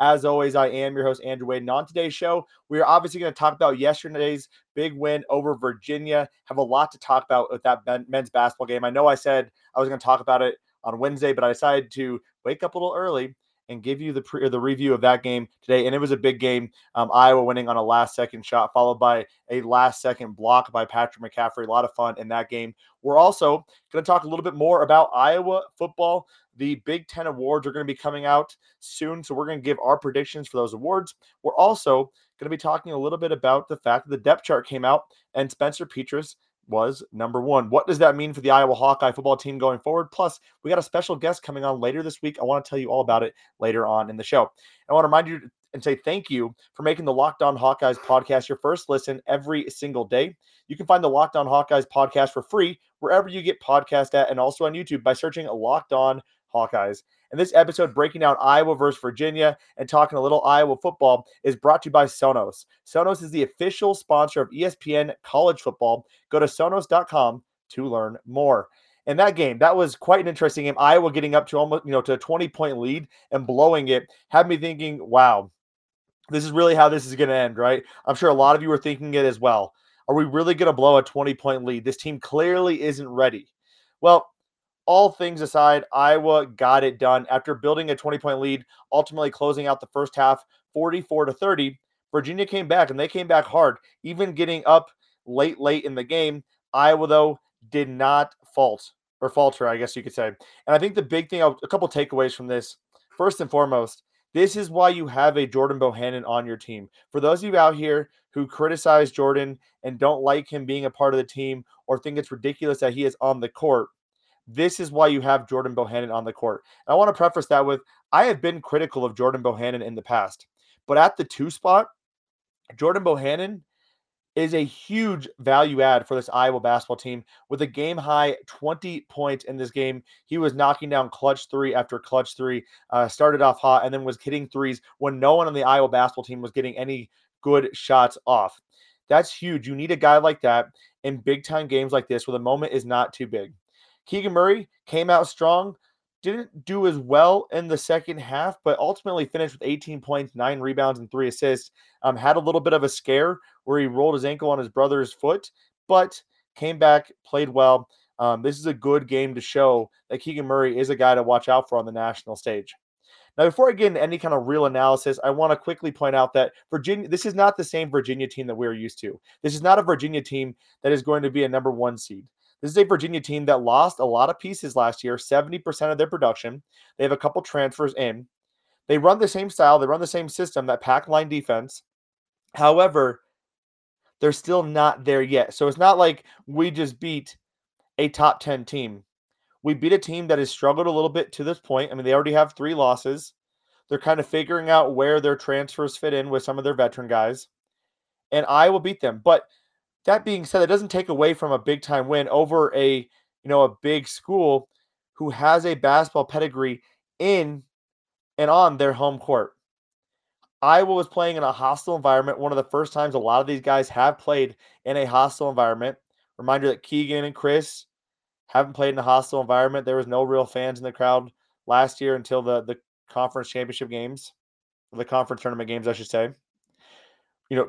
As always, I am your host, Andrew Wade, and on today's show, we are obviously going to talk about yesterday's big win over Virginia. Have a lot to talk about with that men's basketball game. I know I said I was going to talk about it on Wednesday, but I decided to wake up a little early and give you the review of that game today. And it was a big game. Iowa winning on a last-second shot, followed by a last-second block by Patrick McCaffrey. A lot of fun in that game. We're also going to talk a little bit more about Iowa football. The Big Ten awards are going to be coming out soon, so we're going to give our predictions for those awards. We're also going to be talking a little bit about the fact that the depth chart came out and Spencer Petras was number one. What does that mean for the Iowa Hawkeye football team going forward? Plus, we got a special guest coming on later this week. I want to tell you all about it later on in the show. I want to remind you and say thank you for making the Locked On Hawkeyes podcast your first listen every single day. You can find the Locked On Hawkeyes podcast for free wherever you get podcasts at, and also on YouTube by searching Locked On Hawkeyes. And this episode, breaking down Iowa versus Virginia and talking a little Iowa football, is brought to you by Sonos. Sonos is the official sponsor of ESPN college football. Go to sonos.com to learn more. And that game, that was quite an interesting game. Iowa getting up to almost, to a 20-point lead and blowing it had me thinking, wow, this is really how this is going to end, right? I'm sure a lot of you were thinking it as well. Are we really going to blow a 20-point lead? This team clearly isn't ready. Well, all things aside, Iowa got it done. After building a 20-point lead, ultimately closing out the first half 44-30, Virginia came back, and they came back hard, even getting up late in the game. Iowa, though, did not falter, I guess you could say. And I think the big thing, a couple takeaways from this. First and foremost, this is why you have a Jordan Bohannon on your team. For those of you out here who criticize Jordan and don't like him being a part of the team or think it's ridiculous that he is on the court, this is why you have Jordan Bohannon on the court. And I want to preface that with, I have been critical of Jordan Bohannon in the past, but at the 2 spot, Jordan Bohannon is a huge value add for this Iowa basketball team with a game-high 20 points in this game. He was knocking down clutch three after clutch three, started off hot, and then was hitting threes when no one on the Iowa basketball team was getting any good shots off. That's huge. You need a guy like that in big-time games like this where the moment is not too big. Keegan Murray came out strong, didn't do as well in the second half, but ultimately finished with 18 points, 9 rebounds, and 3 assists. Had a little bit of a scare where he rolled his ankle on his brother's foot, but came back, played well. This is a good game to show that Keegan Murray is a guy to watch out for on the national stage. Now, before I get into any kind of real analysis, I want to quickly point out that Virginia, this is not the same Virginia team that we're used to. This is not a Virginia team that is going to be a number one seed. This is a Virginia team that lost a lot of pieces last year, 70% of their production. They have a couple transfers in. They run the same style. They run the same system, that pack line defense. However, they're still not there yet. So it's not like we just beat a top 10 team. We beat a team that has struggled a little bit to this point. I mean, they already have 3 losses. They're kind of figuring out where their transfers fit in with some of their veteran guys. And Iowa beat them. But that being said, it doesn't take away from a big-time win over a big school who has a basketball pedigree in and on their home court. Iowa was playing in a hostile environment, one of the first times a lot of these guys have played in a hostile environment. Reminder that Keegan and Chris haven't played in a hostile environment. There was no real fans in the crowd last year until the conference championship games, or the conference tournament games, I should say.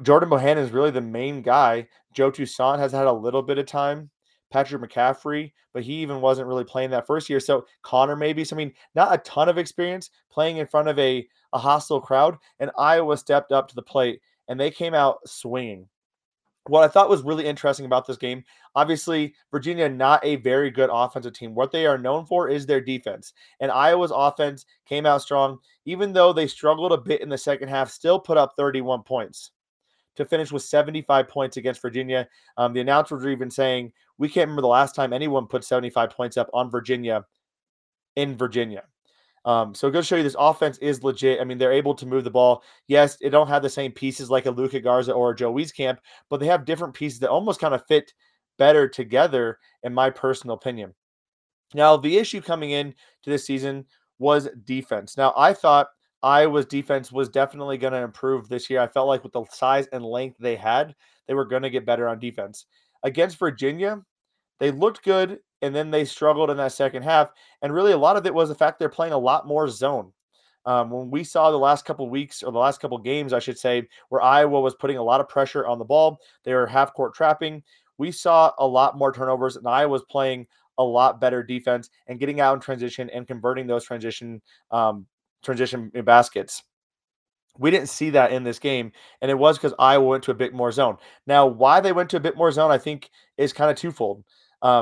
Jordan Bohannon is really the main guy. Joe Toussaint has had a little bit of time. Patrick McCaffrey, but he even wasn't really playing that first year. So Connor maybe. So, not a ton of experience playing in front of a hostile crowd. And Iowa stepped up to the plate, and they came out swinging. What I thought was really interesting about this game, obviously Virginia, not a very good offensive team. What they are known for is their defense. And Iowa's offense came out strong. Even though they struggled a bit in the second half, still put up 31 points. To finish with 75 points against Virginia. The announcers were even saying, we can't remember the last time anyone put 75 points up on Virginia in Virginia. So it goes to show you this offense is legit. I mean, they're able to move the ball. Yes, they don't have the same pieces like a Luka Garza or a Joe Weiscamp, but they have different pieces that almost kind of fit better together, in my personal opinion. Now, the issue coming in to this season was defense. Now, I thought Iowa's defense was definitely going to improve this year. I felt like with the size and length they had, they were going to get better on defense. Against Virginia, they looked good, and then they struggled in that second half. And really, a lot of it was the fact they're playing a lot more zone. When we saw the last couple weeks, or the last couple games, I should say, where Iowa was putting a lot of pressure on the ball, they were half-court trapping. We saw a lot more turnovers, and Iowa was playing a lot better defense and getting out in transition and converting those transition baskets. We didn't see that in this game, and it was because Iowa went to a bit more zone. Now, why they went to a bit more zone, I think, is kind of twofold.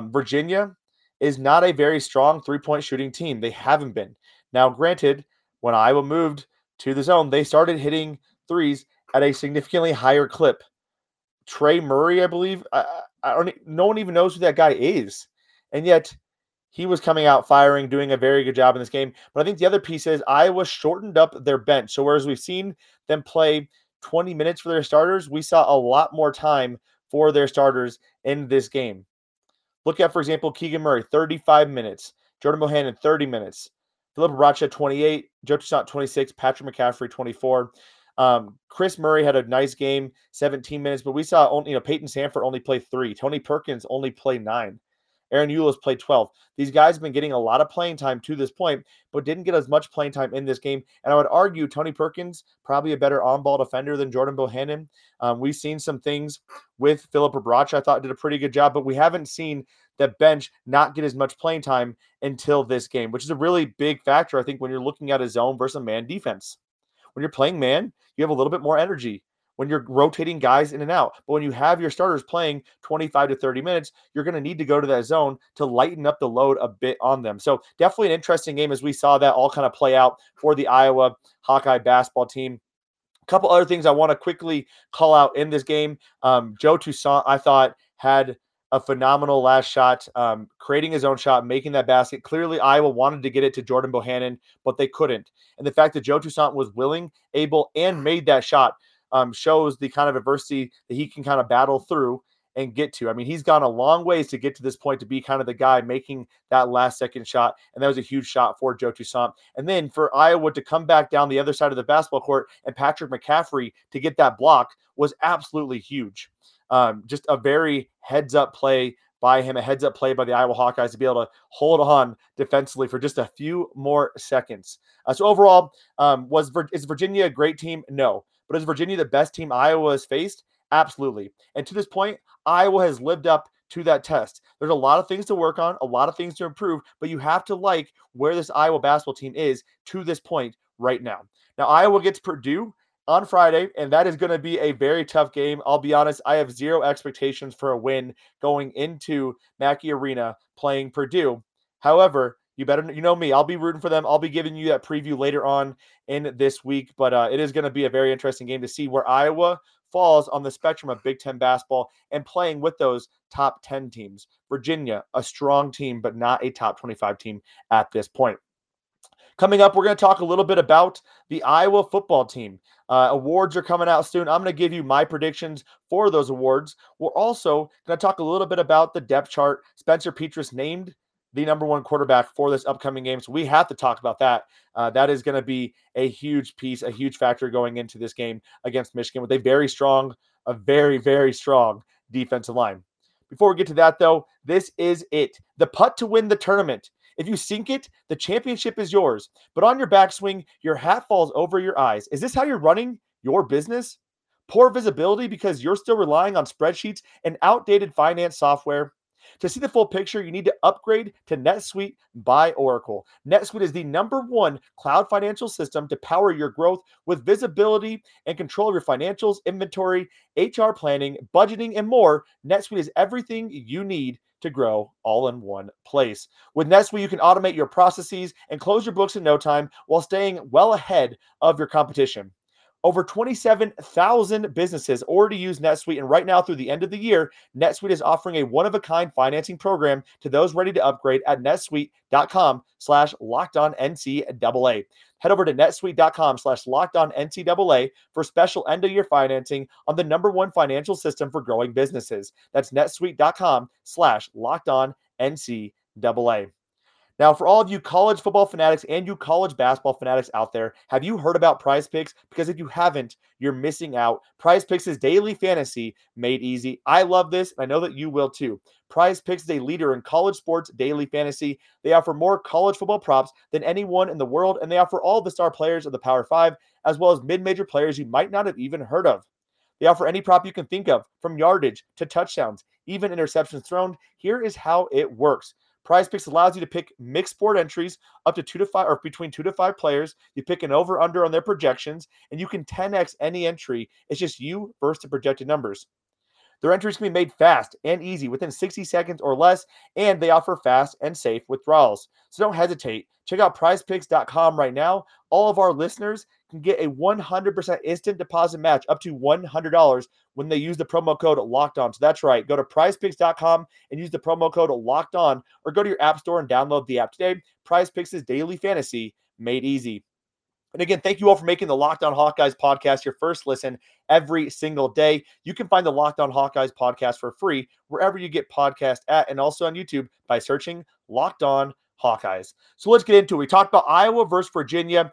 Virginia is not a very strong three-point shooting team. They haven't been. Now, granted, when Iowa moved to the zone, they started hitting threes at a significantly higher clip. Trey Murray, I believe. No one even knows who that guy is. And yet he was coming out firing, doing a very good job in this game. But I think the other piece is Iowa shortened up their bench. So whereas we've seen them play 20 minutes for their starters, we saw a lot more time for their starters in this game. Look at, for example, Keegan Murray, 35 minutes. Jordan Bohannon, 30 minutes. Philip Racha, 28. Joe Toussaint, 26. Patrick McCaffrey, 24. Chris Murray had a nice game, 17 minutes, but we saw only, Peyton Sanford only play 3. Tony Perkins only play 9. Aaron Eulis played 12. These guys have been getting a lot of playing time to this point, but didn't get as much playing time in this game. And I would argue Tony Perkins, probably a better on-ball defender than Jordan Bohannon. We've seen some things with Philip Racha, I thought did a pretty good job, but we haven't seen the bench not get as much playing time until this game, which is a really big factor, I think, when you're looking at a zone versus a man defense. When you're playing man, you have a little bit more energy when you're rotating guys in and out. But when you have your starters playing 25 to 30 minutes, you're going to need to go to that zone to lighten up the load a bit on them. So definitely an interesting game as we saw that all kind of play out for the Iowa Hawkeye basketball team. A couple other things I want to quickly call out in this game. Joe Toussaint, I thought, had a phenomenal last shot, creating his own shot, making that basket. Clearly, Iowa wanted to get it to Jordan Bohannon, but they couldn't. And the fact that Joe Toussaint was willing, able, and made that shot shows the kind of adversity that he can kind of battle through and get to. I mean, he's gone a long ways to get to this point to be kind of the guy making that last-second shot, and that was a huge shot for Joe Toussaint. And then for Iowa to come back down the other side of the basketball court and Patrick McCaffrey to get that block was absolutely huge. Just a very heads-up play by him, a heads-up play by the Iowa Hawkeyes to be able to hold on defensively for just a few more seconds. So overall, is Virginia a great team? No. But is Virginia the best team Iowa has faced? Absolutely. And to this point, Iowa has lived up to that test. There's a lot of things to work on, a lot of things to improve, but you have to like where this Iowa basketball team is to this point right now. Now, Iowa gets Purdue on Friday, and that is going to be a very tough game. I'll be honest, I have zero expectations for a win going into Mackey Arena playing Purdue. However, you know me, I'll be rooting for them. I'll be giving you that preview later on in this week, but it is going to be a very interesting game to see where Iowa falls on the spectrum of Big Ten basketball and playing with those top 10 teams. Virginia, a strong team, but not a top 25 team at this point. Coming up, we're going to talk a little bit about the Iowa football team. Awards are coming out soon. I'm going to give you my predictions for those awards. We're also going to talk a little bit about the depth chart. Spencer Petras named the number one quarterback for this upcoming game, so we have to talk about that. That is going to be a huge piece, a huge factor going into this game against Michigan with a very, very strong defensive line. Before we get to that, though, this is it. The putt to win the tournament. If you sink it, the championship is yours. But on your backswing, your hat falls over your eyes. Is this how you're running your business? Poor visibility because you're still relying on spreadsheets and outdated finance software? To see the full picture, you need to upgrade to NetSuite by Oracle. NetSuite is the #1 cloud financial system to power your growth with visibility and control of your financials, inventory, HR planning, budgeting, and more. NetSuite is everything you need to grow all in one place. With NetSuite, you can automate your processes and close your books in no time while staying well ahead of your competition. Over 27,000 businesses already use NetSuite, and right now through the end of the year, NetSuite is offering a one-of-a-kind financing program to those ready to upgrade at netsuite.com/LockedOnNCAA. Head over to netsuite.com/LockedOnNCAA for special end-of-year financing on the number one financial system for growing businesses. That's netsuite.com/LockedOnNCAA. Now, for all of you college football fanatics and you college basketball fanatics out there, have you heard about PrizePicks? Because if you haven't, you're missing out. PrizePicks is daily fantasy made easy. I love this, and I know that you will too. PrizePicks is a leader in college sports daily fantasy. They offer more college football props than anyone in the world, and they offer all the star players of the Power Five, as well as mid-major players you might not have even heard of. They offer any prop you can think of, from yardage to touchdowns, even interceptions thrown. Here is how it works. PrizePicks allows you to pick mixed sport entries up to 2 to 5 or between 2 to 5 players. You pick an over/under on their projections, and you can 10x any entry. It's just you versus the projected numbers. Their entries can be made fast and easy within 60 seconds or less, and they offer fast and safe withdrawals. So don't hesitate. Check out prizepicks.com right now. All of our listeners can get a 100% instant deposit match up to $100 when they use the promo code LOCKEDON. So that's right. Go to prizepicks.com and use the promo code LOCKEDON, or go to your app store and download the app today. PrizePicks is daily fantasy made easy. And again, thank you all for making the Locked On Hawkeyes podcast your first listen every single day. You can find the Locked On Hawkeyes podcast for free wherever you get podcasts at, and also on YouTube by searching Locked On Hawkeyes. So let's get into it. We talked about Iowa versus Virginia.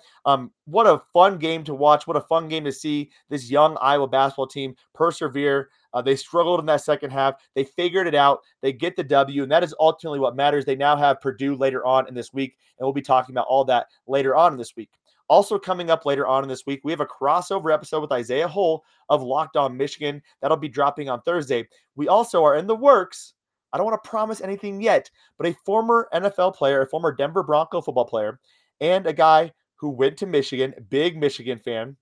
What a fun game to watch. What a fun game to see this young Iowa basketball team persevere. They struggled in that second half. They figured it out. They get the W, and that is ultimately what matters. They now have Purdue later on in this week, and we'll be talking about all that later on in this week. Also coming up later on in this week, we have a crossover episode with Isaiah Hull of Locked On Michigan. That'll be dropping on Thursday. We also are in the works. I don't want to promise anything yet, but a former NFL player, a former Denver Bronco football player, and a guy who went to Michigan, big Michigan fan,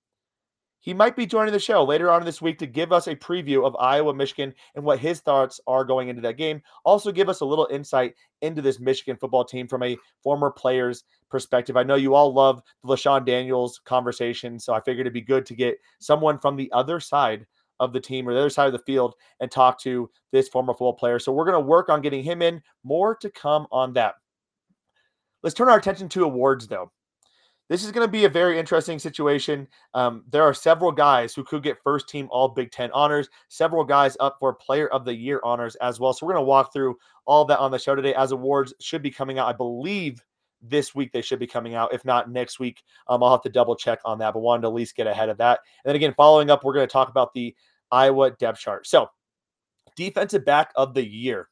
he might be joining the show later on this week to give us a preview of Iowa, Michigan, and what his thoughts are going into that game. Also give us a little insight into this Michigan football team from a former player's perspective. I know you all love the LaShawn Daniels conversation, so I figured it'd be good to get someone from the other side of the team or the other side of the field and talk to this former football player. So we're going to work on getting him in. More to come on that. Let's turn our attention to awards, though. This is going to be a very interesting situation. There are several guys who could get first-team All-Big Ten honors, several guys up for Player of the Year honors as well. So we're going to walk through all that on the show today, as awards should be coming out, I believe, this week. They should be coming out. If not, next week. I'll have to double-check on that, but wanted to at least get ahead of that. And then again, following up, we're going to talk about the Iowa depth chart. So Defensive Back of the Year.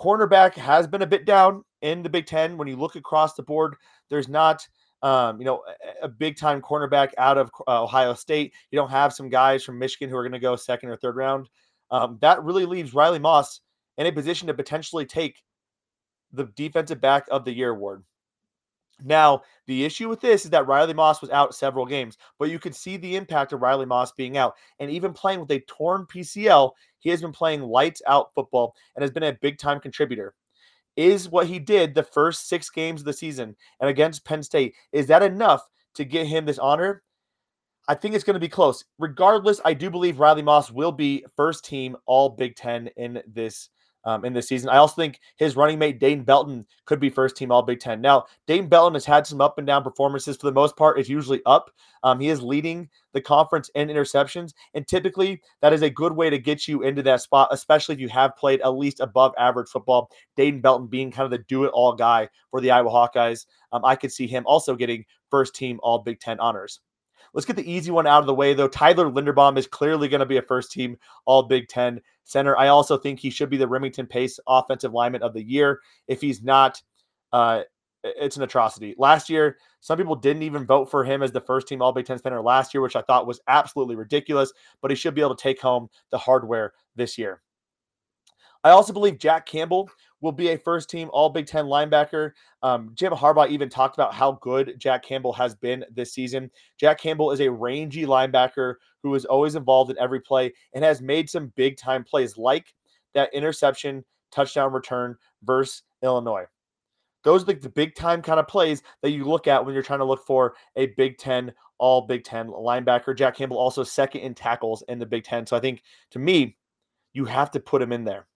Cornerback has been a bit down in the Big Ten. When you look across the board, there's not – a big-time cornerback out of Ohio State. You don't have some guys from Michigan who are going to go second or third round. That really leaves Riley Moss in a position to potentially take the Defensive Back of the Year award. Now, the issue with this is that Riley Moss was out several games, but you could see the impact of Riley Moss being out. And even playing with a torn PCL, he has been playing lights-out football and has been a big-time contributor. Is what he did the first 6 games of the season and against Penn State, is that enough to get him this honor? I think it's going to be close. Regardless, I do believe Riley Moss will be first team All Big Ten in this season. I also think his running mate Dane Belton could be first team All Big Ten. Now, Dane Belton has had some up and down performances. For the most part, it's usually up. He is leading the conference in interceptions, and typically that is a good way to get you into that spot, especially if you have played at least above average football. Dane Belton being kind of the do-it-all guy for the Iowa Hawkeyes, I could see him also getting first team All Big Ten honors. Let's get the easy one out of the way, though. Tyler Linderbaum is clearly going to be a first-team All-Big Ten center. I also think he should be the Remington Pace Offensive Lineman of the Year. If he's not, it's an atrocity. Last year, some people didn't even vote for him as the first-team All-Big Ten center last year, which I thought was absolutely ridiculous, but he should be able to take home the hardware this year. I also believe Jack Campbell will be a first-team All-Big Ten linebacker. Jim Harbaugh even talked about how good Jack Campbell has been this season. Jack Campbell is a rangy linebacker who is always involved in every play and has made some big-time plays like that interception touchdown return versus Illinois. Those are the big-time kind of plays that you look at when you're trying to look for a Big Ten all Big Ten linebacker. Jack Campbell also second in tackles in the Big Ten. So I think, to me, you have to put him in there.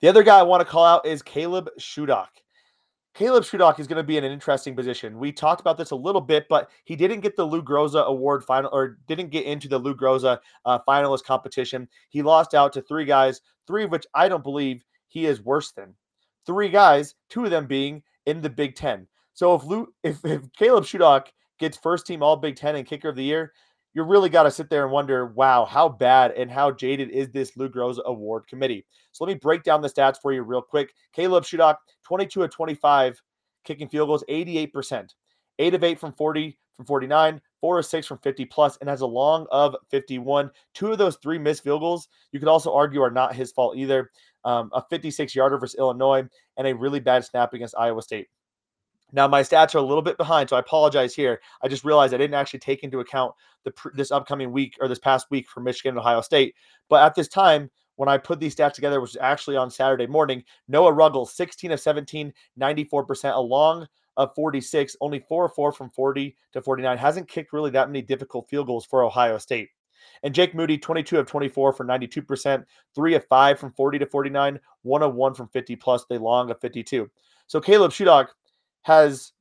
The other guy I want to call out is Caleb Shudok. Caleb Shudok is going to be in an interesting position. We talked about this a little bit, but he didn't get the Lou Groza award final, or didn't get into the Lou Groza finalist competition. He lost out to three guys, three of which I don't believe he is worse than. Three guys, two of them being in the Big Ten. So if Caleb Shudok gets first team all Big Ten and kicker of the year, you really got to sit there and wonder, wow, how bad and how jaded is this Lou Groza Award committee? So let me break down the stats for you real quick. Caleb Shudok, 22 of 25 kicking field goals, 88%, 8 of 8 from 40, from 49, 4 of 6 from 50 plus, and has a long of 51. Two of those three missed field goals, you could also argue are not his fault either. A 56-yarder versus Illinois and a really bad snap against Iowa State. Now, my stats are a little bit behind, so I apologize here. I just realized I didn't actually take into account this upcoming week or this past week for Michigan and Ohio State. But at this time, when I put these stats together, which was actually on Saturday morning, Noah Ruggles, 16 of 17, 94%, a long of 46, only 4 of 4 from 40 to 49. Hasn't kicked really that many difficult field goals for Ohio State. And Jake Moody, 22 of 24 for 92%, 3 of 5 from 40 to 49, 1 of 1 from 50 plus, a long of 52. So Caleb Shudok has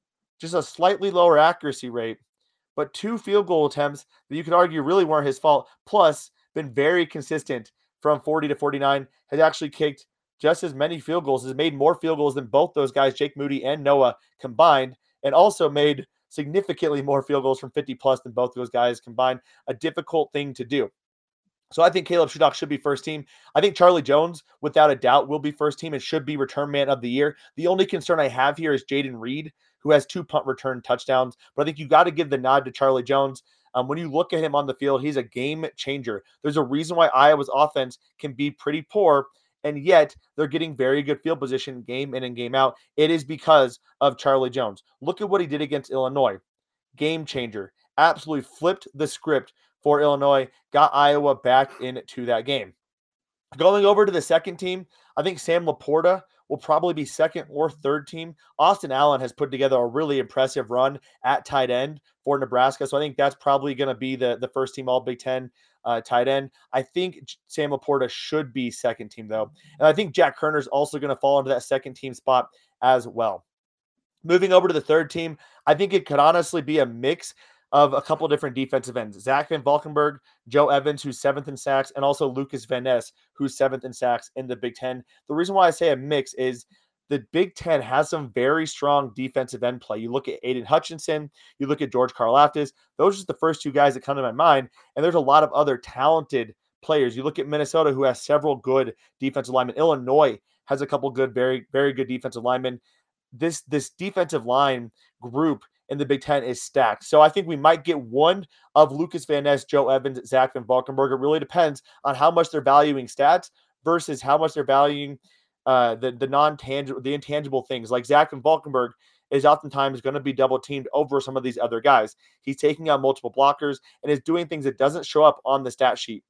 just a slightly lower accuracy rate, but two field goal attempts that you could argue really weren't his fault, plus been very consistent from 40 to 49, has actually kicked just as many field goals, has made more field goals than both those guys, Jake Moody and Noah, combined, and also made significantly more field goals from 50 plus than both those guys combined. A difficult thing to do. So I think Caleb Shudok should be first team. I think Charlie Jones, without a doubt, will be first team and should be return man of the year. The only concern I have here is Jaden Reed, who has 2 punt return touchdowns. But I think you got to give the nod to Charlie Jones. When you look at him on the field, he's a game changer. There's a reason why Iowa's offense can be pretty poor, and yet they're getting very good field position game in and game out. It is because of Charlie Jones. Look at what he did against Illinois. Game changer. Absolutely flipped the script for Illinois, got Iowa back into that game. Going over to the second team, I think Sam Laporta will probably be second or third team. Austin Allen has put together a really impressive run at tight end for Nebraska, so I think that's probably going to be the first team all Big Ten tight end. I think Sam Laporta should be second team, though. And I think Jack Kerner is also going to fall into that second team spot as well. Moving over to the third team, I think it could honestly be a mix of a couple different defensive ends. Zach Van Valkenburg, Joe Evans, who's 7th in sacks, and also Lucas Van Ness, who's 7th in sacks in the Big Ten. The reason why I say a mix is the Big Ten has some very strong defensive end play. You look at Aidan Hutchinson, you look at George Karlaftis. Those are the first two guys that come to my mind, and there's a lot of other talented players. You look at Minnesota, who has several good defensive linemen. Illinois has a couple good, very, very good defensive linemen. This defensive line group and the Big Ten is stacked. So I think we might get one of Lucas Van Ness, Joe Evans, Zach Van Valkenburg. It really depends on how much they're valuing stats versus how much they're valuing the non-tangible, the intangible things. Like Zach Van Valkenburg is oftentimes going to be double teamed over some of these other guys. He's taking on multiple blockers and is doing things that doesn't show up on the stat sheet.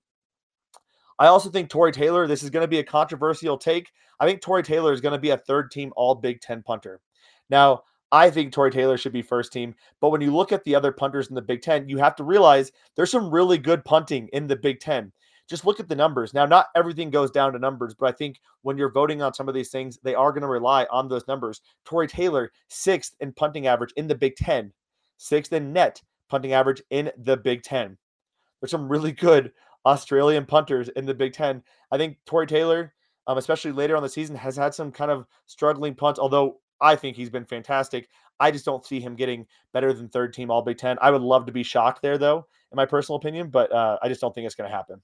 I also think Tory Taylor, this is going to be a controversial take. I think Tory Taylor is going to be a third team all Big Ten punter. Now, I think Tory Taylor should be first team. But when you look at the other punters in the Big Ten, you have to realize there's some really good punting in the Big Ten. Just look at the numbers. Now, not everything goes down to numbers, but I think when you're voting on some of these things, they are going to rely on those numbers. Tory Taylor, 6th in punting average in the Big Ten, 6th in net punting average in the Big Ten. There's some really good Australian punters in the Big Ten. I think Tory Taylor, especially later on the season, has had some kind of struggling punts, although I think he's been fantastic. I just don't see him getting better than third team all Big Ten. I would love to be shocked there, though, in my personal opinion, but I just don't think it's going to happen.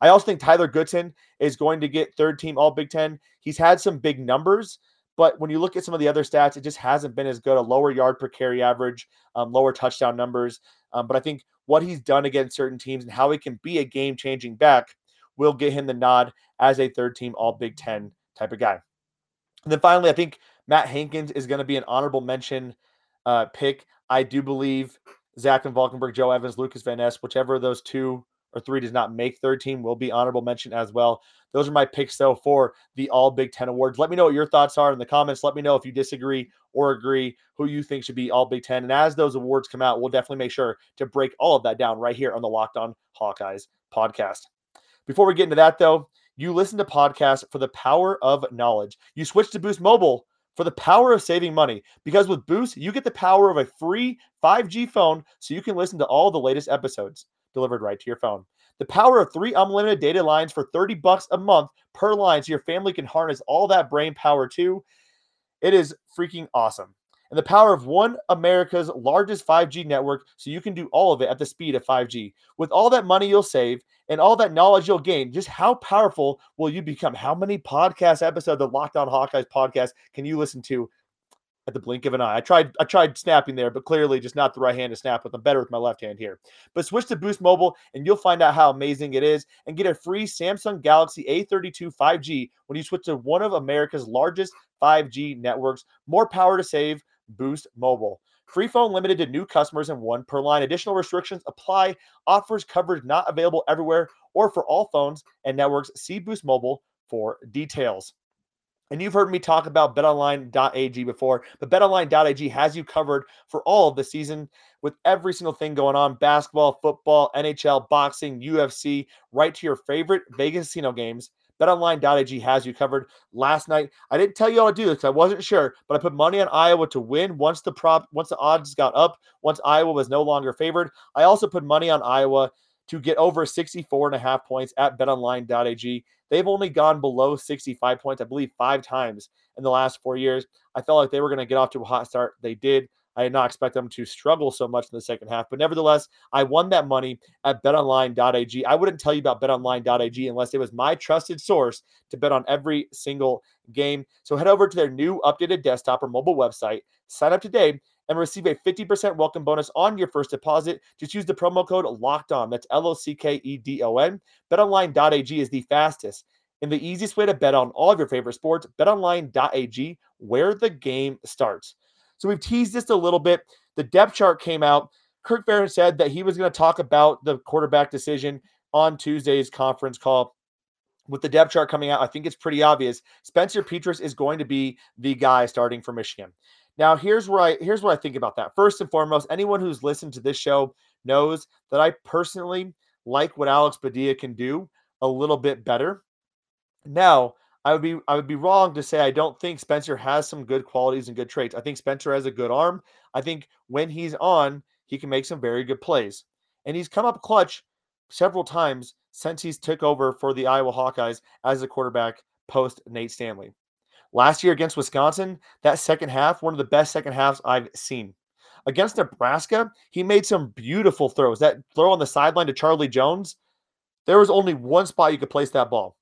I also think Tyler Goodson is going to get third team all Big Ten. He's had some big numbers, but when you look at some of the other stats, it just hasn't been as good. A lower yard per carry average, lower touchdown numbers. But I think what he's done against certain teams and how he can be a game-changing back will get him the nod as a third team all Big Ten type of guy. And then finally, I think Matt Hankins is going to be an honorable mention pick. I do believe Zach Van Valkenburg, Joe Evans, Lucas Van Ness, whichever of those two, or three does not make third team will be honorable mention as well. Those are my picks, though, for the All Big Ten Awards. Let me know what your thoughts are in the comments. Let me know if you disagree or agree who you think should be All Big Ten. And as those awards come out, we'll definitely make sure to break all of that down right here on the Locked On Hawkeyes podcast. Before we get into that, though, you listen to podcasts for the power of knowledge. You switch to Boost Mobile for the power of saving money, because with Boost, you get the power of a free 5G phone so you can listen to all the latest episodes delivered right to your phone. The power of 3 unlimited data lines for $30 a month per line so your family can harness all that brain power too. It is freaking awesome. And the power of one America's largest 5G network so you can do all of it at the speed of 5G. With all that money you'll save and all that knowledge you'll gain, just how powerful will you become? How many podcast episodes of Locked On Hawkeyes podcast can you listen to at the blink of an eye? I tried snapping there, but clearly just not the right hand to snap with. I'm better with my left hand here. But switch to Boost Mobile, and you'll find out how amazing it is. And get a free Samsung Galaxy A32 5G when you switch to one of America's largest 5G networks. More power to save, Boost Mobile. Free phone limited to new customers and one per line. Additional restrictions apply. Offers coverage not available everywhere or for all phones and networks. See Boost Mobile for details. And you've heard me talk about BetOnline.ag before, but BetOnline.ag has you covered for all of the season with every single thing going on: basketball, football, NHL, boxing, UFC, right to your favorite Vegas casino games. BetOnline.ag has you covered. Last night, I didn't tell you all to do this because I wasn't sure, but I put money on Iowa to win once the odds got up, once Iowa was no longer favored. I also put money on Iowa to get over 64.5 points at BetOnline.ag. They've only gone below 65 points, I believe, 5 times in the last 4 years. I felt like they were going to get off to a hot start. They did. I did not expect them to struggle so much in the second half. But nevertheless, I won that money at BetOnline.ag. I wouldn't tell you about BetOnline.ag unless it was my trusted source to bet on every single game. So head over to their new updated desktop or mobile website. Sign up today and receive a 50% welcome bonus on your first deposit. Just use the promo code LOCKEDON. That's LOCKEDON. BetOnline.ag is the fastest and the easiest way to bet on all of your favorite sports. BetOnline.ag, where the game starts. So we've teased this a little bit. The depth chart came out. Kirk Ferentz said that he was going to talk about the quarterback decision on Tuesday's conference call. With the depth chart coming out, I think it's pretty obvious. Spencer Petras is going to be the guy starting for Michigan. Now, here's what I think about that. First and foremost, anyone who's listened to this show knows that I personally like what Alex Badia can do a little bit better. Now, I would be wrong to say I don't think Spencer has some good qualities and good traits. I think Spencer has a good arm. I think when he's on, he can make some very good plays. And he's come up clutch several times since he's took over for the Iowa Hawkeyes as a quarterback post Nate Stanley. Last year against Wisconsin, that second half, one of the best second halves I've seen. Against Nebraska, he made some beautiful throws. That throw on the sideline to Charlie Jones, there was only one spot you could place that ball.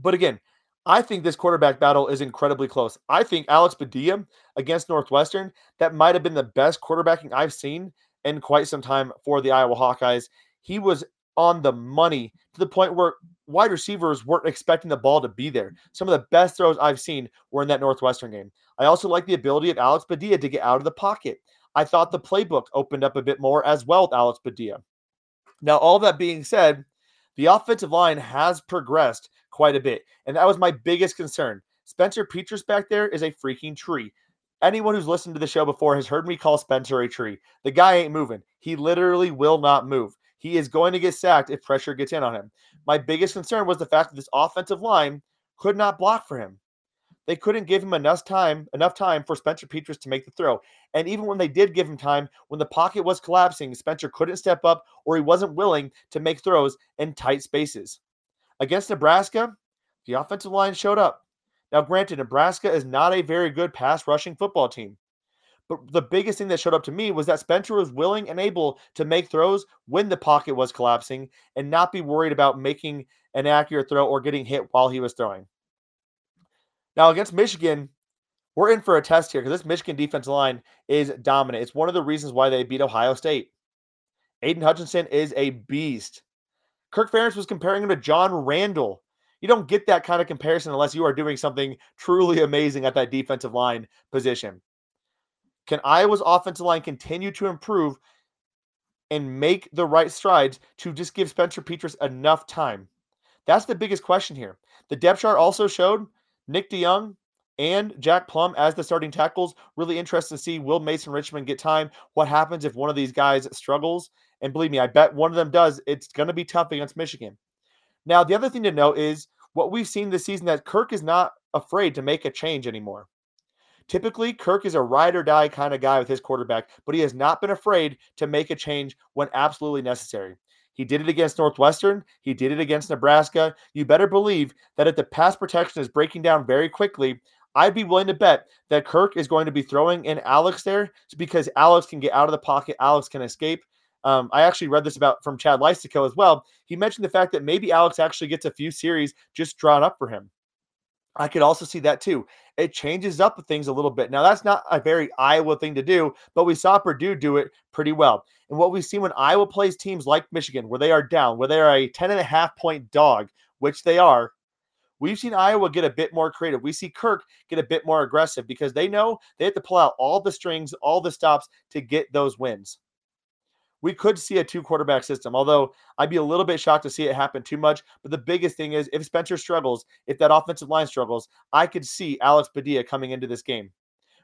But again, I think this quarterback battle is incredibly close. I think Alex Badia against Northwestern, that might have been the best quarterbacking I've seen in quite some time for the Iowa Hawkeyes. He was on the money to the point where wide receivers weren't expecting the ball to be there. Some of the best throws I've seen were in that Northwestern game. I also like the ability of Alex Badia to get out of the pocket. I thought the playbook opened up a bit more as well with Alex Badia. Now, all that being said, the offensive line has progressed quite a bit, and that was my biggest concern. Spencer Petras back there is a freaking tree. Anyone who's listened to the show before has heard me call Spencer a tree. The guy ain't moving. He literally will not move. He is going to get sacked if pressure gets in on him. My biggest concern was the fact that this offensive line could not block for him. They couldn't give him enough time for Spencer Petras to make the throw. And even when they did give him time, when the pocket was collapsing, Spencer couldn't step up or he wasn't willing to make throws in tight spaces. Against Nebraska, the offensive line showed up. Now, granted, Nebraska is not a very good pass rushing football team. But the biggest thing that showed up to me was that Spencer was willing and able to make throws when the pocket was collapsing and not be worried about making an accurate throw or getting hit while he was throwing. Now, against Michigan, we're in for a test here because this Michigan defensive line is dominant. It's one of the reasons why they beat Ohio State. Aidan Hutchinson is a beast. Kirk Ferentz was comparing him to John Randall. You don't get that kind of comparison unless you are doing something truly amazing at that defensive line position. Can Iowa's offensive line continue to improve and make the right strides to just give Spencer Petras enough time? That's the biggest question here. The depth chart also showed Nick DeYoung and Jack Plum as the starting tackles. Really interested to see, will Mason Richmond get time? What happens if one of these guys struggles? And believe me, I bet one of them does. It's going to be tough against Michigan. Now, the other thing to note is what we've seen this season, that Kirk is not afraid to make a change anymore. Typically, Kirk is a ride or die kind of guy with his quarterback, but he has not been afraid to make a change when absolutely necessary. He did it against Northwestern. He did it against Nebraska. You better believe that if the pass protection is breaking down very quickly, I'd be willing to bet that Kirk is going to be throwing in Alex there because Alex can get out of the pocket. Alex can escape. I actually read this about from Chad Lystico as well. He mentioned the fact that maybe Alex actually gets a few series just drawn up for him. I could also see that too. It changes up things a little bit. Now, that's not a very Iowa thing to do, but we saw Purdue do it pretty well. And what we've seen when Iowa plays teams like Michigan, where they are down, where they are a 10.5-point dog, which they are, we've seen Iowa get a bit more creative. We see Kirk get a bit more aggressive because they know they have to pull out all the strings, all the stops to get those wins. We could see a two-quarterback system, although I'd be a little bit shocked to see it happen too much. But the biggest thing is if Spencer struggles, if that offensive line struggles, I could see Alex Badia coming into this game.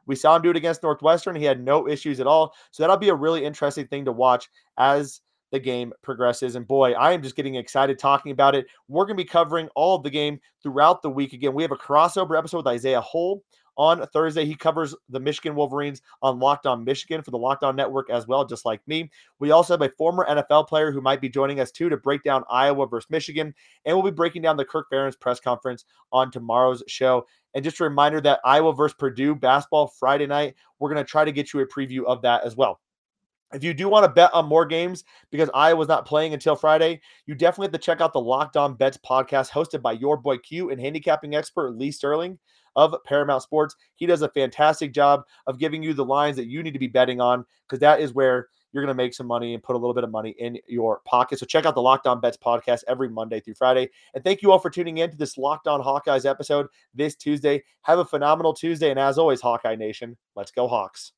We saw him do it against Northwestern. He had no issues at all. So that'll be a really interesting thing to watch as the game progresses. And boy, I am just getting excited talking about it. We're going to be covering all of the game throughout the week. Again, we have a crossover episode with Isaiah Hull on Thursday. He covers the Michigan Wolverines on Locked On Michigan for the Locked On Network as well, just like me. We also have a former NFL player who might be joining us too to break down Iowa versus Michigan. And we'll be breaking down the Kirk Ferentz press conference on tomorrow's show. And just a reminder that Iowa versus Purdue basketball Friday night, we're going to try to get you a preview of that as well. If you do want to bet on more games because Iowa's not playing until Friday, you definitely have to check out the Locked On Bets podcast hosted by your boy Q and handicapping expert Lee Sterling of Paramount Sports. He does a fantastic job of giving you the lines that you need to be betting on because that is where you're going to make some money and put a little bit of money in your pocket. So check out the Locked On Bets podcast every Monday through Friday. And thank you all for tuning in to this Locked On Hawkeyes episode this Tuesday. Have a phenomenal Tuesday. And as always, Hawkeye Nation, let's go Hawks.